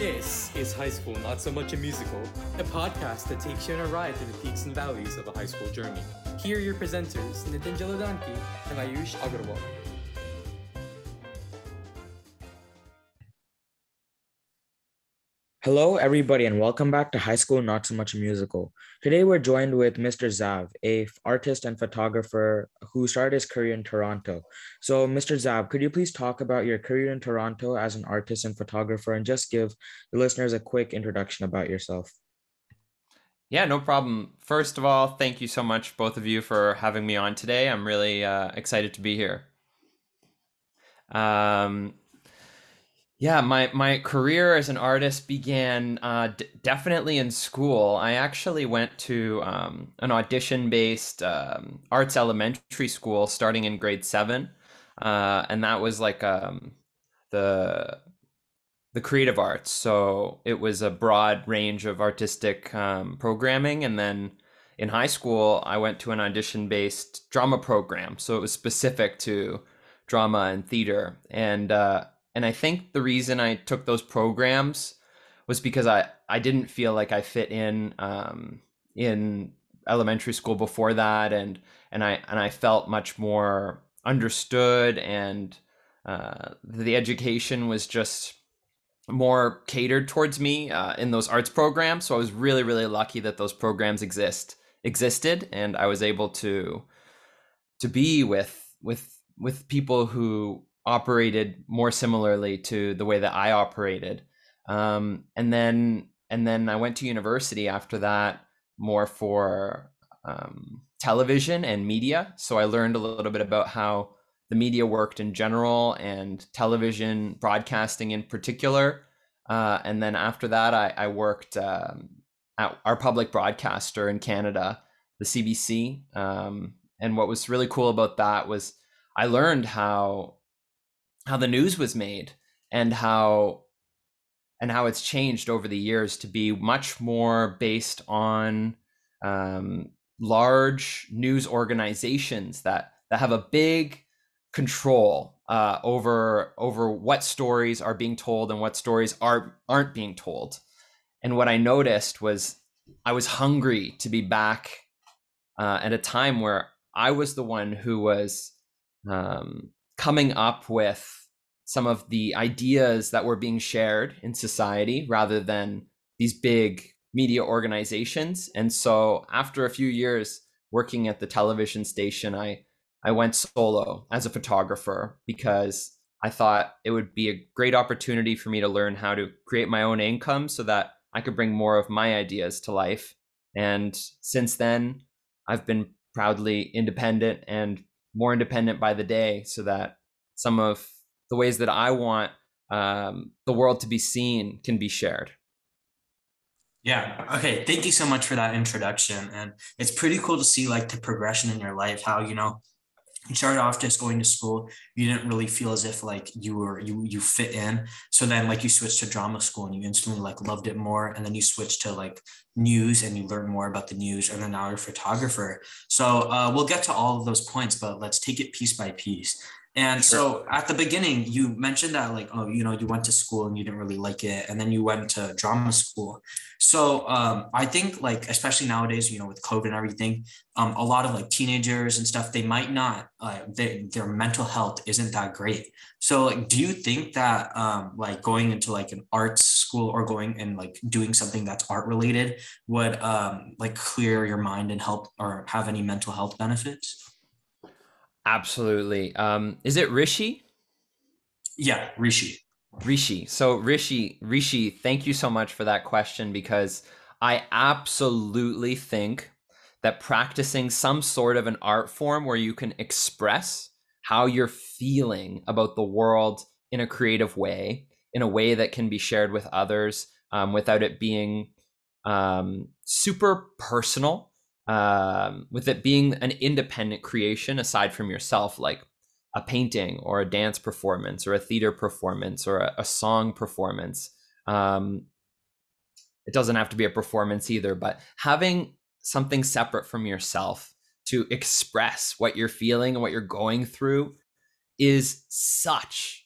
This is High School Not So Much a Musical, a podcast that takes you on a ride through the peaks and valleys of a high school journey. Here are your presenters, Nitin Jaladanki and Ayush Agarwal. Hello, everybody, and welcome back to High School Not So Much a Musical. Today, we're joined with Mr. Zav, an artist and photographer who started his career in Toronto. So, Mr. Zav, could you please talk about your career in Toronto as an artist and photographer and just give the listeners a quick introduction about yourself? Yeah, no problem. First of all, thank you so much, both of you, for having me on today. I'm really excited to be here. Yeah, my career as an artist began definitely in school. I actually went to an audition-based arts elementary school starting in grade 7. And that was like the creative arts. So it was a broad range of artistic programming. And then in high school, I went to an audition-based drama program. So it was specific to drama and theater. And I think the reason I took those programs was because I didn't feel like I fit in elementary school before that. And I felt much more understood, and the education was just more catered towards me in those arts programs. So I was really, really lucky that those programs existed. And I was able to be with people who operated more similarly to the way that I operated. And then I went to university after that, more for television and media. So I learned a little bit about how the media worked in general, and television broadcasting in particular. And then after that, I worked at our public broadcaster in Canada, the CBC. And what was really cool about that was I learned how the news was made, and how it's changed over the years to be much more based on large news organizations that have a big control over what stories are being told and what stories aren't being told. And what I noticed was I was hungry to be back at a time where I was the one who was coming up with some of the ideas that were being shared in society, rather than these big media organizations. And so after a few years working at the television station, I went solo as a photographer, because I thought it would be a great opportunity for me to learn how to create my own income so that I could bring more of my ideas to life. And since then, I've been proudly independent, and more independent by the day, so that some of the ways that I want the world to be seen can be shared. Yeah. Okay. Thank you so much for that introduction. And it's pretty cool to see like the progression in your life, how, you know, you started off just going to school. You didn't really feel as if like you fit in. So then like you switched to drama school and you instantly like loved it more. And then you switched to like news and you learn more about the news. And then now you're a photographer. So we'll get to all of those points, but let's take it piece by piece. And sure. So at the beginning, you mentioned that like, oh, you know, you went to school and you didn't really like it. And then you went to drama school. So I think like, especially nowadays, you know, with COVID and everything, a lot of like teenagers and stuff, they might not, their mental health isn't that great. So like, do you think that like going into like an arts school, or going and like doing something that's art related, would like clear your mind and help, or have any mental health benefits? Absolutely. Is it Rishi? Yeah, Rishi. So Rishi, thank you so much for that question, because I absolutely think that practicing some sort of an art form where you can express how you're feeling about the world in a creative way, in a way that can be shared with others, without it being super personal. With it being an independent creation aside from yourself, like a painting or a dance performance or a theater performance or a song performance. It doesn't have to be a performance either, but having something separate from yourself to express what you're feeling and what you're going through is such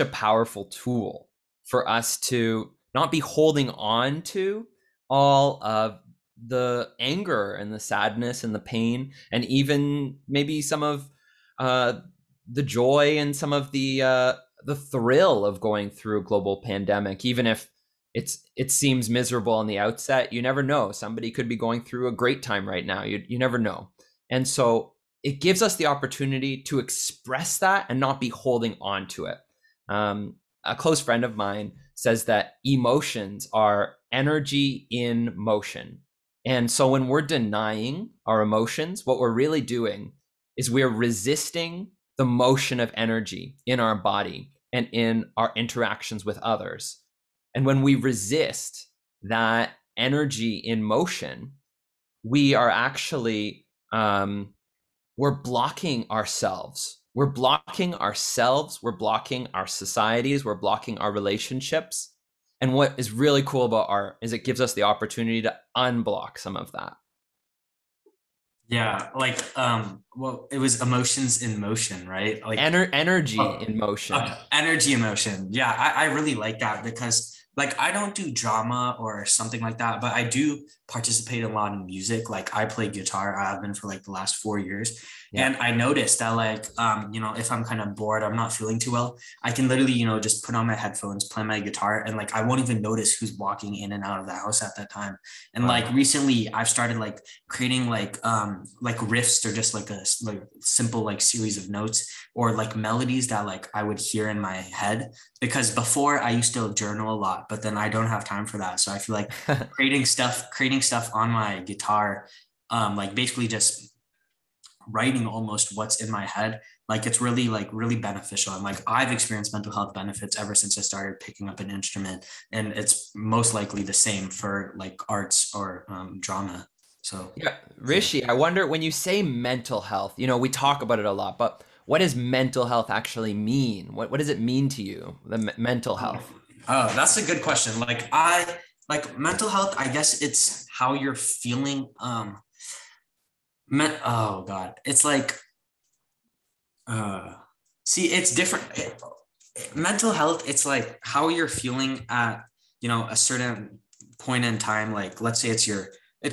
a powerful tool for us to not be holding on to all of the anger and the sadness and the pain, and even maybe some of the joy and some of the thrill of going through a global pandemic. Even if it seems miserable on the outset, you never know. Somebody could be going through a great time right now. You never know. And so it gives us the opportunity to express that and not be holding on to it. A close friend of mine says that emotions are energy in motion. And so when we're denying our emotions, what we're really doing is we're resisting the motion of energy in our body and in our interactions with others. And when we resist that energy in motion, we are actually, we're blocking ourselves. We're blocking ourselves. We're blocking our societies. We're blocking our relationships. And what is really cool about art is it gives us the opportunity to unblock some of that. Yeah, like, well, it was emotions in motion, right? Like energy in motion. Energy in motion. Yeah, I really like that, because like I don't do drama or something like that, but I do participate a lot in music. Like I play guitar. I have been for like the last 4 years. Yeah. And I noticed that like, you know, if I'm kind of bored, I'm not feeling too well, I can literally, you know, just put on my headphones, play my guitar, and like I won't even notice who's walking in and out of the house at that time. And wow. Like recently I've started like creating like riffs or just like a like simple like series of notes or like melodies that like I would hear in my head, because before I used to journal a lot, but then I don't have time for that. So I feel like creating stuff on my guitar, like basically just writing almost what's in my head, like it's really like really beneficial. And like I've experienced mental health benefits ever since I started picking up an instrument, and it's most likely the same for like arts or drama. So yeah, Rishi, I wonder, when you say mental health, you know, we talk about it a lot, but what does mental health actually mean? What does it mean to you, the mental health? Oh, that's a good question. Like mental health, I guess it's how you're feeling. Oh God, it's like, see, it's different. Mental health, it's like how you're feeling at, you know, a certain point in time. Like, let's say it's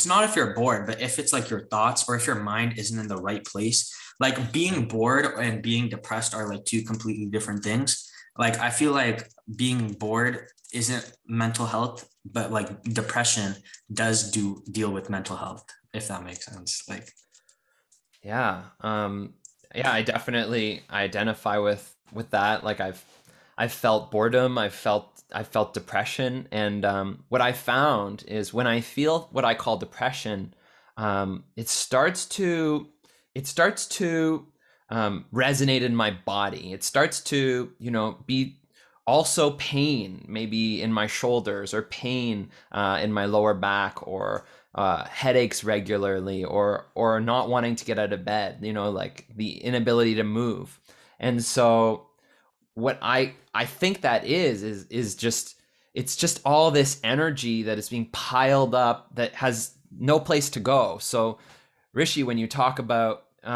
not if you're bored, but if it's like your thoughts or if your mind isn't in the right place. Like being bored and being depressed are like two completely different things. Like, I feel like being bored isn't mental health, but like depression does deal with mental health, if that makes sense. Like, yeah. Yeah, I definitely identify with that. Like I've felt boredom. I felt depression. And, what I found is when I feel what I call depression, it starts to resonate in my body. It starts to, you know, be also pain, maybe in my shoulders, or pain, in my lower back, or, headaches regularly, or not wanting to get out of bed, you know, like the inability to move. And so what I think that is just, it's just all this energy that is being piled up that has no place to go. So Rishi, when you talk about, you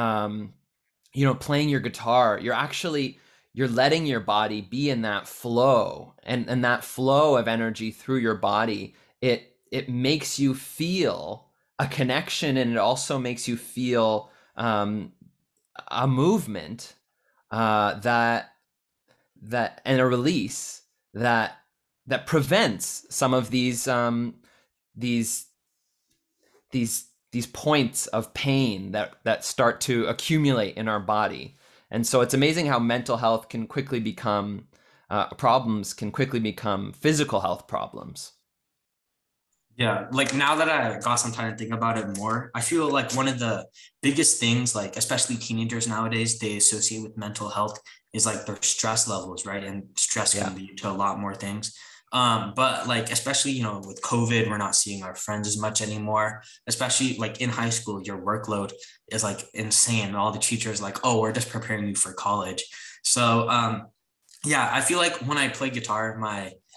know, playing your guitar, you're letting your body be in that flow, and that flow of energy through your body, it makes you feel a connection, and it also makes you feel a movement that and a release that prevents some of these points of pain that start to accumulate in our body. And so it's amazing how mental health can quickly become physical health problems. Yeah, like now that I got some time to think about it more, I feel like one of the biggest things, like especially teenagers nowadays, they associate with mental health is like their stress levels, right? And stress can lead to a lot more things. But like, especially, you know, with COVID, we're not seeing our friends as much anymore, especially like in high school, your workload is like insane. And all the teachers like, oh, we're just preparing you for college. So, yeah, I feel like when I play guitar,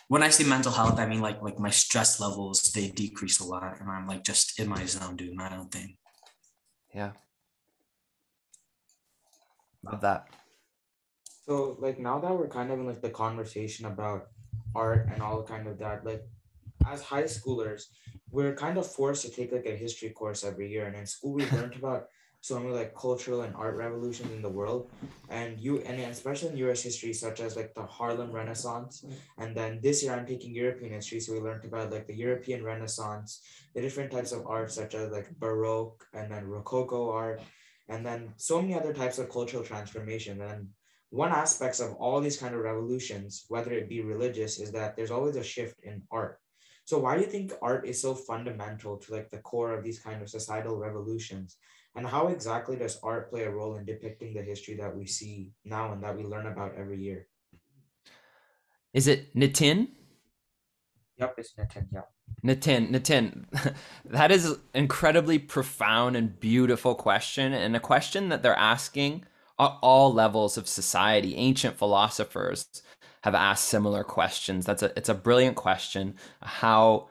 when I say mental health, I mean like my stress levels, they decrease a lot, and I'm like just in my zone doing my own thing. Yeah. Love that. So like now that we're kind of in like the conversation about art and all kind of that. Like as high schoolers, we're kind of forced to take like a history course every year. And in school, we learned about so many like cultural and art revolutions in the world. And especially in US history, such as like the Harlem Renaissance. And then this year I'm taking European history. So we learned about like the European Renaissance, the different types of art, such as like Baroque and then Rococo art, and then so many other types of cultural transformation. And one aspect of all these kind of revolutions, whether it be religious, is that there's always a shift in art. So why do you think art is so fundamental to like the core of these kind of societal revolutions? And how exactly does art play a role in depicting the history that we see now and that we learn about every year? Is it Nitin? Yep, it's Nitin, yeah. Nitin, that is an incredibly profound and beautiful question, and a question that they're asking at all levels of society. Ancient philosophers have asked similar questions. It's a brilliant question. How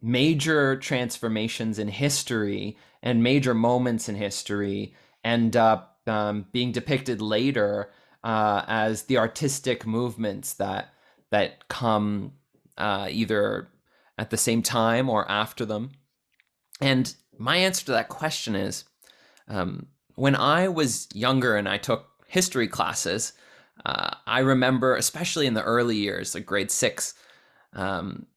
major transformations in history and major moments in history end up being depicted later as the artistic movements that come either at the same time or after them. And my answer to that question is, when I was younger and I took history classes, I remember, especially in the early years, like grade 6,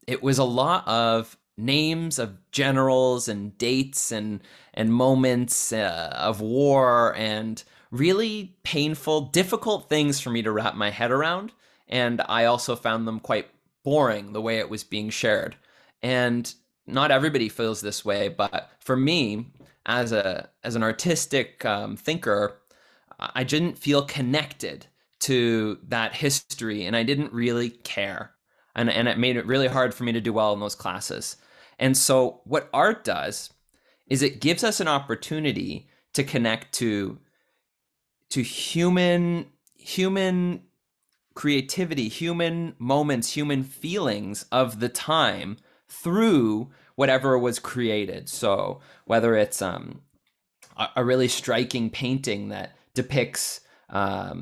it was a lot of names of generals and dates and moments of war and really painful, difficult things for me to wrap my head around. And I also found them quite boring, the way it was being shared. And not everybody feels this way, but for me, as an artistic thinker, I didn't feel connected to that history, and I didn't really care. And it made it really hard for me to do well in those classes. And so what art does is it gives us an opportunity to connect to human creativity, human moments, human feelings of the time through whatever was created. So whether it's a really striking painting that depicts a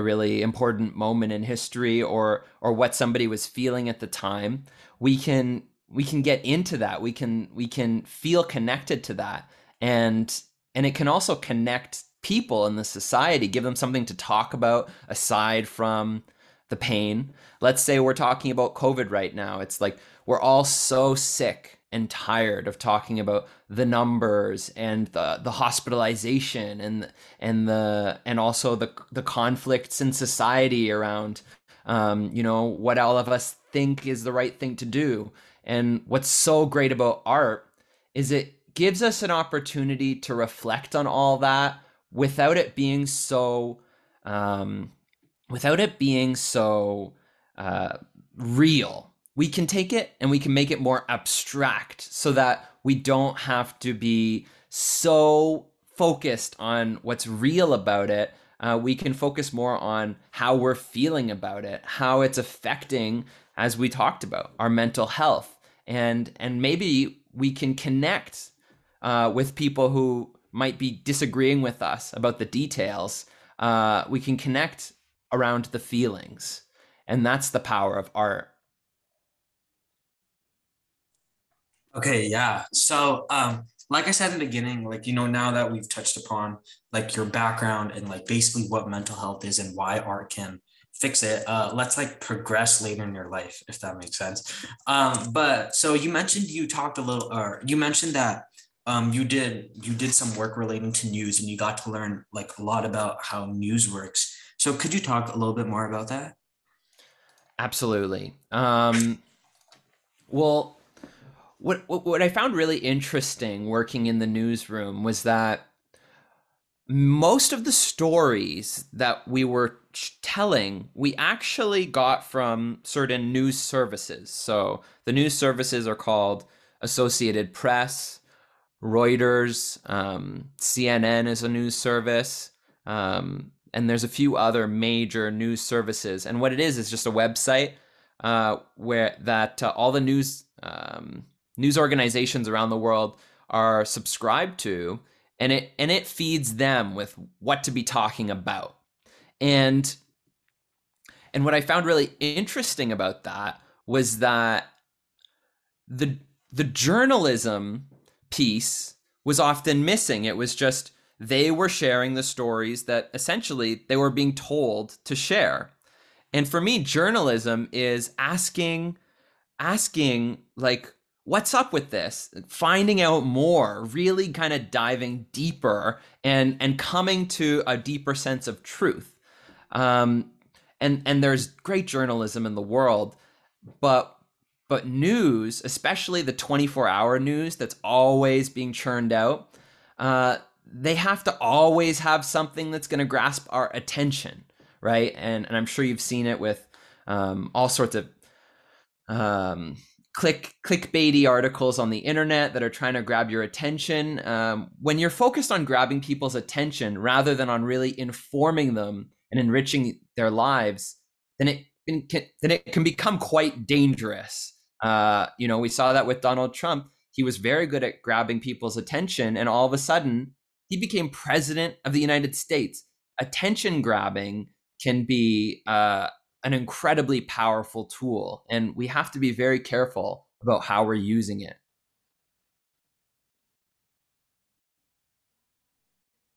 really important moment in history, or what somebody was feeling at the time, we can get into that. We can feel connected to that, and it can also connect people in the society, give them something to talk about aside from the pain. Let's say we're talking about COVID right now. It's like we're all so sick and tired of talking about the numbers and the hospitalization and also the conflicts in society around what all of us think is the right thing to do. And what's so great about art is it gives us an opportunity to reflect on all that without it being so real. We can take it and we can make it more abstract so that we don't have to be so focused on what's real about it. We can focus more on how we're feeling about it, how it's affecting, as we talked about, our mental health. And maybe we can connect with people who might be disagreeing with us about the details. We can connect around the feelings. And that's the power of art. Okay, yeah. So, like I said in the beginning, now that we've touched upon your background and basically what mental health is and why art can fix it, let's progress later in your life, if that makes sense. But so you mentioned that you did some work relating to news, and you got to learn a lot about how news works. So could you talk a little bit more about that? Absolutely. Well, what I found really interesting working in the newsroom was that most of the stories that we were telling, we actually got from certain news services. So the news services are called Associated Press, Reuters, CNN is a news service, and there's a few other major news services. And what it is just a website where that all the news news organizations around the world are subscribed to, and it feeds them with what to be talking about. And And what I found really interesting about that was that the journalism piece was often missing. It was just, they were sharing the stories that essentially they were being told to share. And for me, journalism is asking like, what's up with this? Finding out more, really kind of diving deeper and coming to a deeper sense of truth. And there's great journalism in the world, but news, especially the 24-hour news that's always being churned out, they have to always have something that's going to grasp our attention, right? And I'm sure you've seen it with all sorts of clickbaity articles on the internet that are trying to grab your attention. When you're focused on grabbing people's attention rather than on really informing them and enriching their lives, then it can become quite dangerous. We saw that with Donald Trump. He was very good at grabbing people's attention, and all of a sudden, he became president of the United States. Attention grabbing can be an incredibly powerful tool, and we have to be very careful about how we're using it.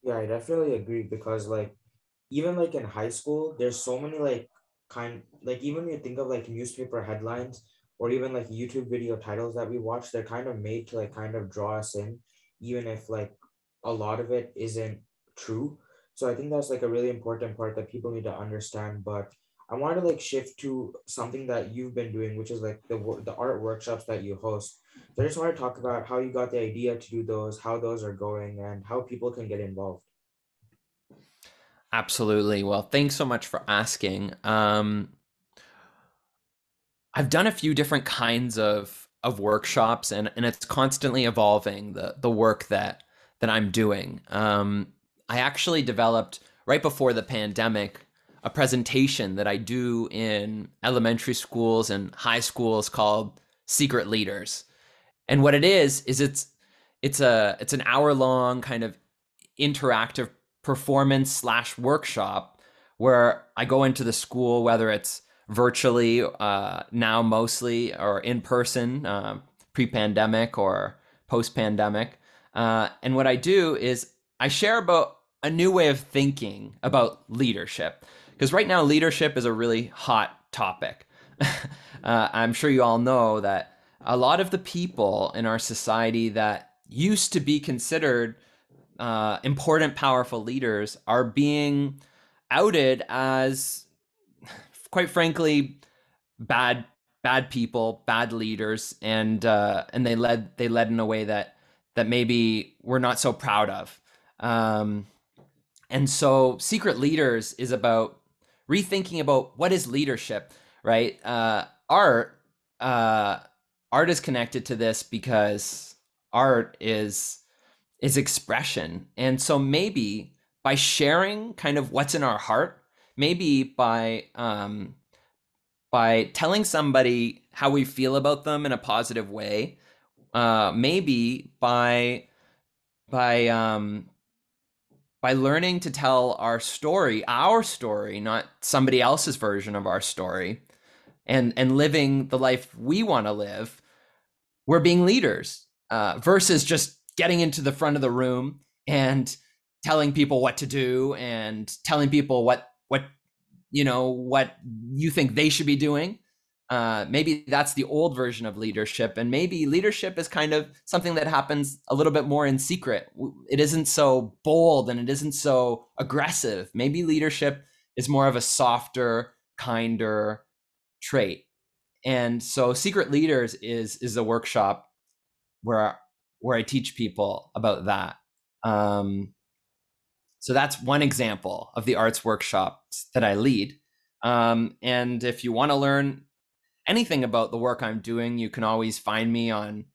Yeah, I definitely agree, because even in high school, there's so many even when you think of newspaper headlines or even YouTube video titles that we watch, they're kind of made to draw us in, even if a lot of it isn't true. So I think that's a really important part that people need to understand. But I wanted to shift to something that you've been doing, which is the art workshops that you host. So I just want to talk about how you got the idea to do those, how those are going, and how people can get involved. Absolutely. Well, thanks so much for asking. I've done a few different kinds of workshops, and it's constantly evolving, the work that I'm doing. I actually developed, right before the pandemic, a presentation that I do in elementary schools and high schools called Secret Leaders. And what it is it's an hour-long kind of interactive performance / workshop where I go into the school, whether it's virtually now mostly, or in person pre-pandemic or post-pandemic. And what I do is I share about a new way of thinking about leadership, because right now leadership is a really hot topic. I'm sure you all know that a lot of the people in our society that used to be considered important, powerful leaders are being outed as, quite frankly, bad people, bad leaders, and they led in a way that maybe we're not so proud of. And so Secret Leaders is about rethinking about what is leadership, right? Art is connected to this, because art is expression. And so maybe by sharing kind of what's in our heart, maybe by telling somebody how we feel about them in a positive way, maybe by learning to tell our story, not somebody else's version of our story, and living the life we want to live, we're being leaders, versus just getting into the front of the room and telling people what to do and telling people what you think they should be doing. Maybe that's the old version of leadership, and maybe leadership is kind of something that happens a little bit more in secret. It isn't so bold and it isn't so aggressive. Maybe leadership is more of a softer, kinder trait. And so Secret Leaders is a workshop where I teach people about that. So that's one example of the arts workshops that I lead. And if you want to learn anything about the work I'm doing, you can always find me on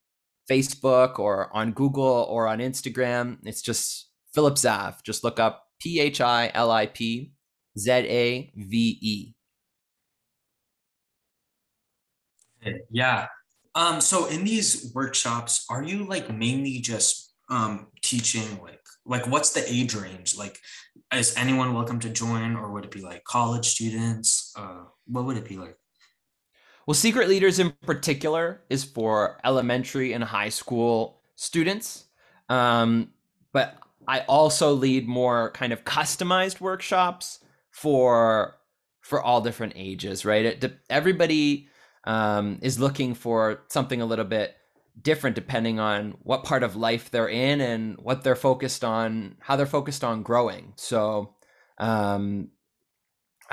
Facebook or on Google or on Instagram. It's just Philip Zav. Just look up PhilipZave. Yeah. So in these workshops, are you mainly just teaching what's the age range? Is anyone welcome to join, or would it be college students? what would it be like? Well, Secret Leaders in particular is for elementary and high school students. But I also lead more kind of customized workshops for all different ages, right? Everybody is looking for something a little bit different depending on what part of life they're in and what they're focused on, how they're focused on growing. So I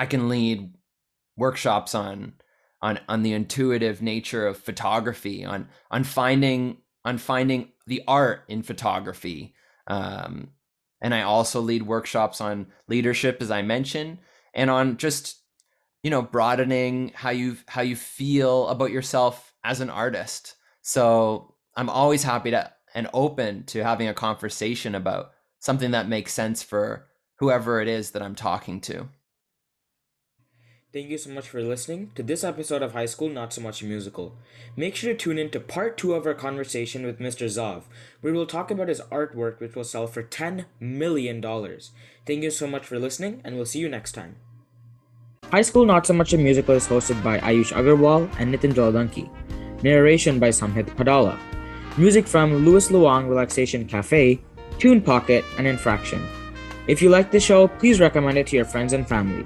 can lead workshops on the intuitive nature of photography, on finding the art in photography. And I also lead workshops on leadership, as I mentioned, and on just, you know, broadening how you feel about yourself as an artist. So I'm always happy and open to having a conversation about something that makes sense for whoever it is that I'm talking to. Thank you so much for listening to this episode of High School Not So Much Musical. Make sure to tune in to part 2 of our conversation with Mr. Zav, where we'll talk about his artwork, which will sell for $10 million. Thank you so much for listening, and we'll see you next time. High School Not So Much a Musical is hosted by Ayush Agarwal and Nitin Jaladanki. Narration by Samhit Padala. Music from Louis Luang Relaxation Cafe, Tune Pocket, and Infraction. If you like the show, please recommend it to your friends and family.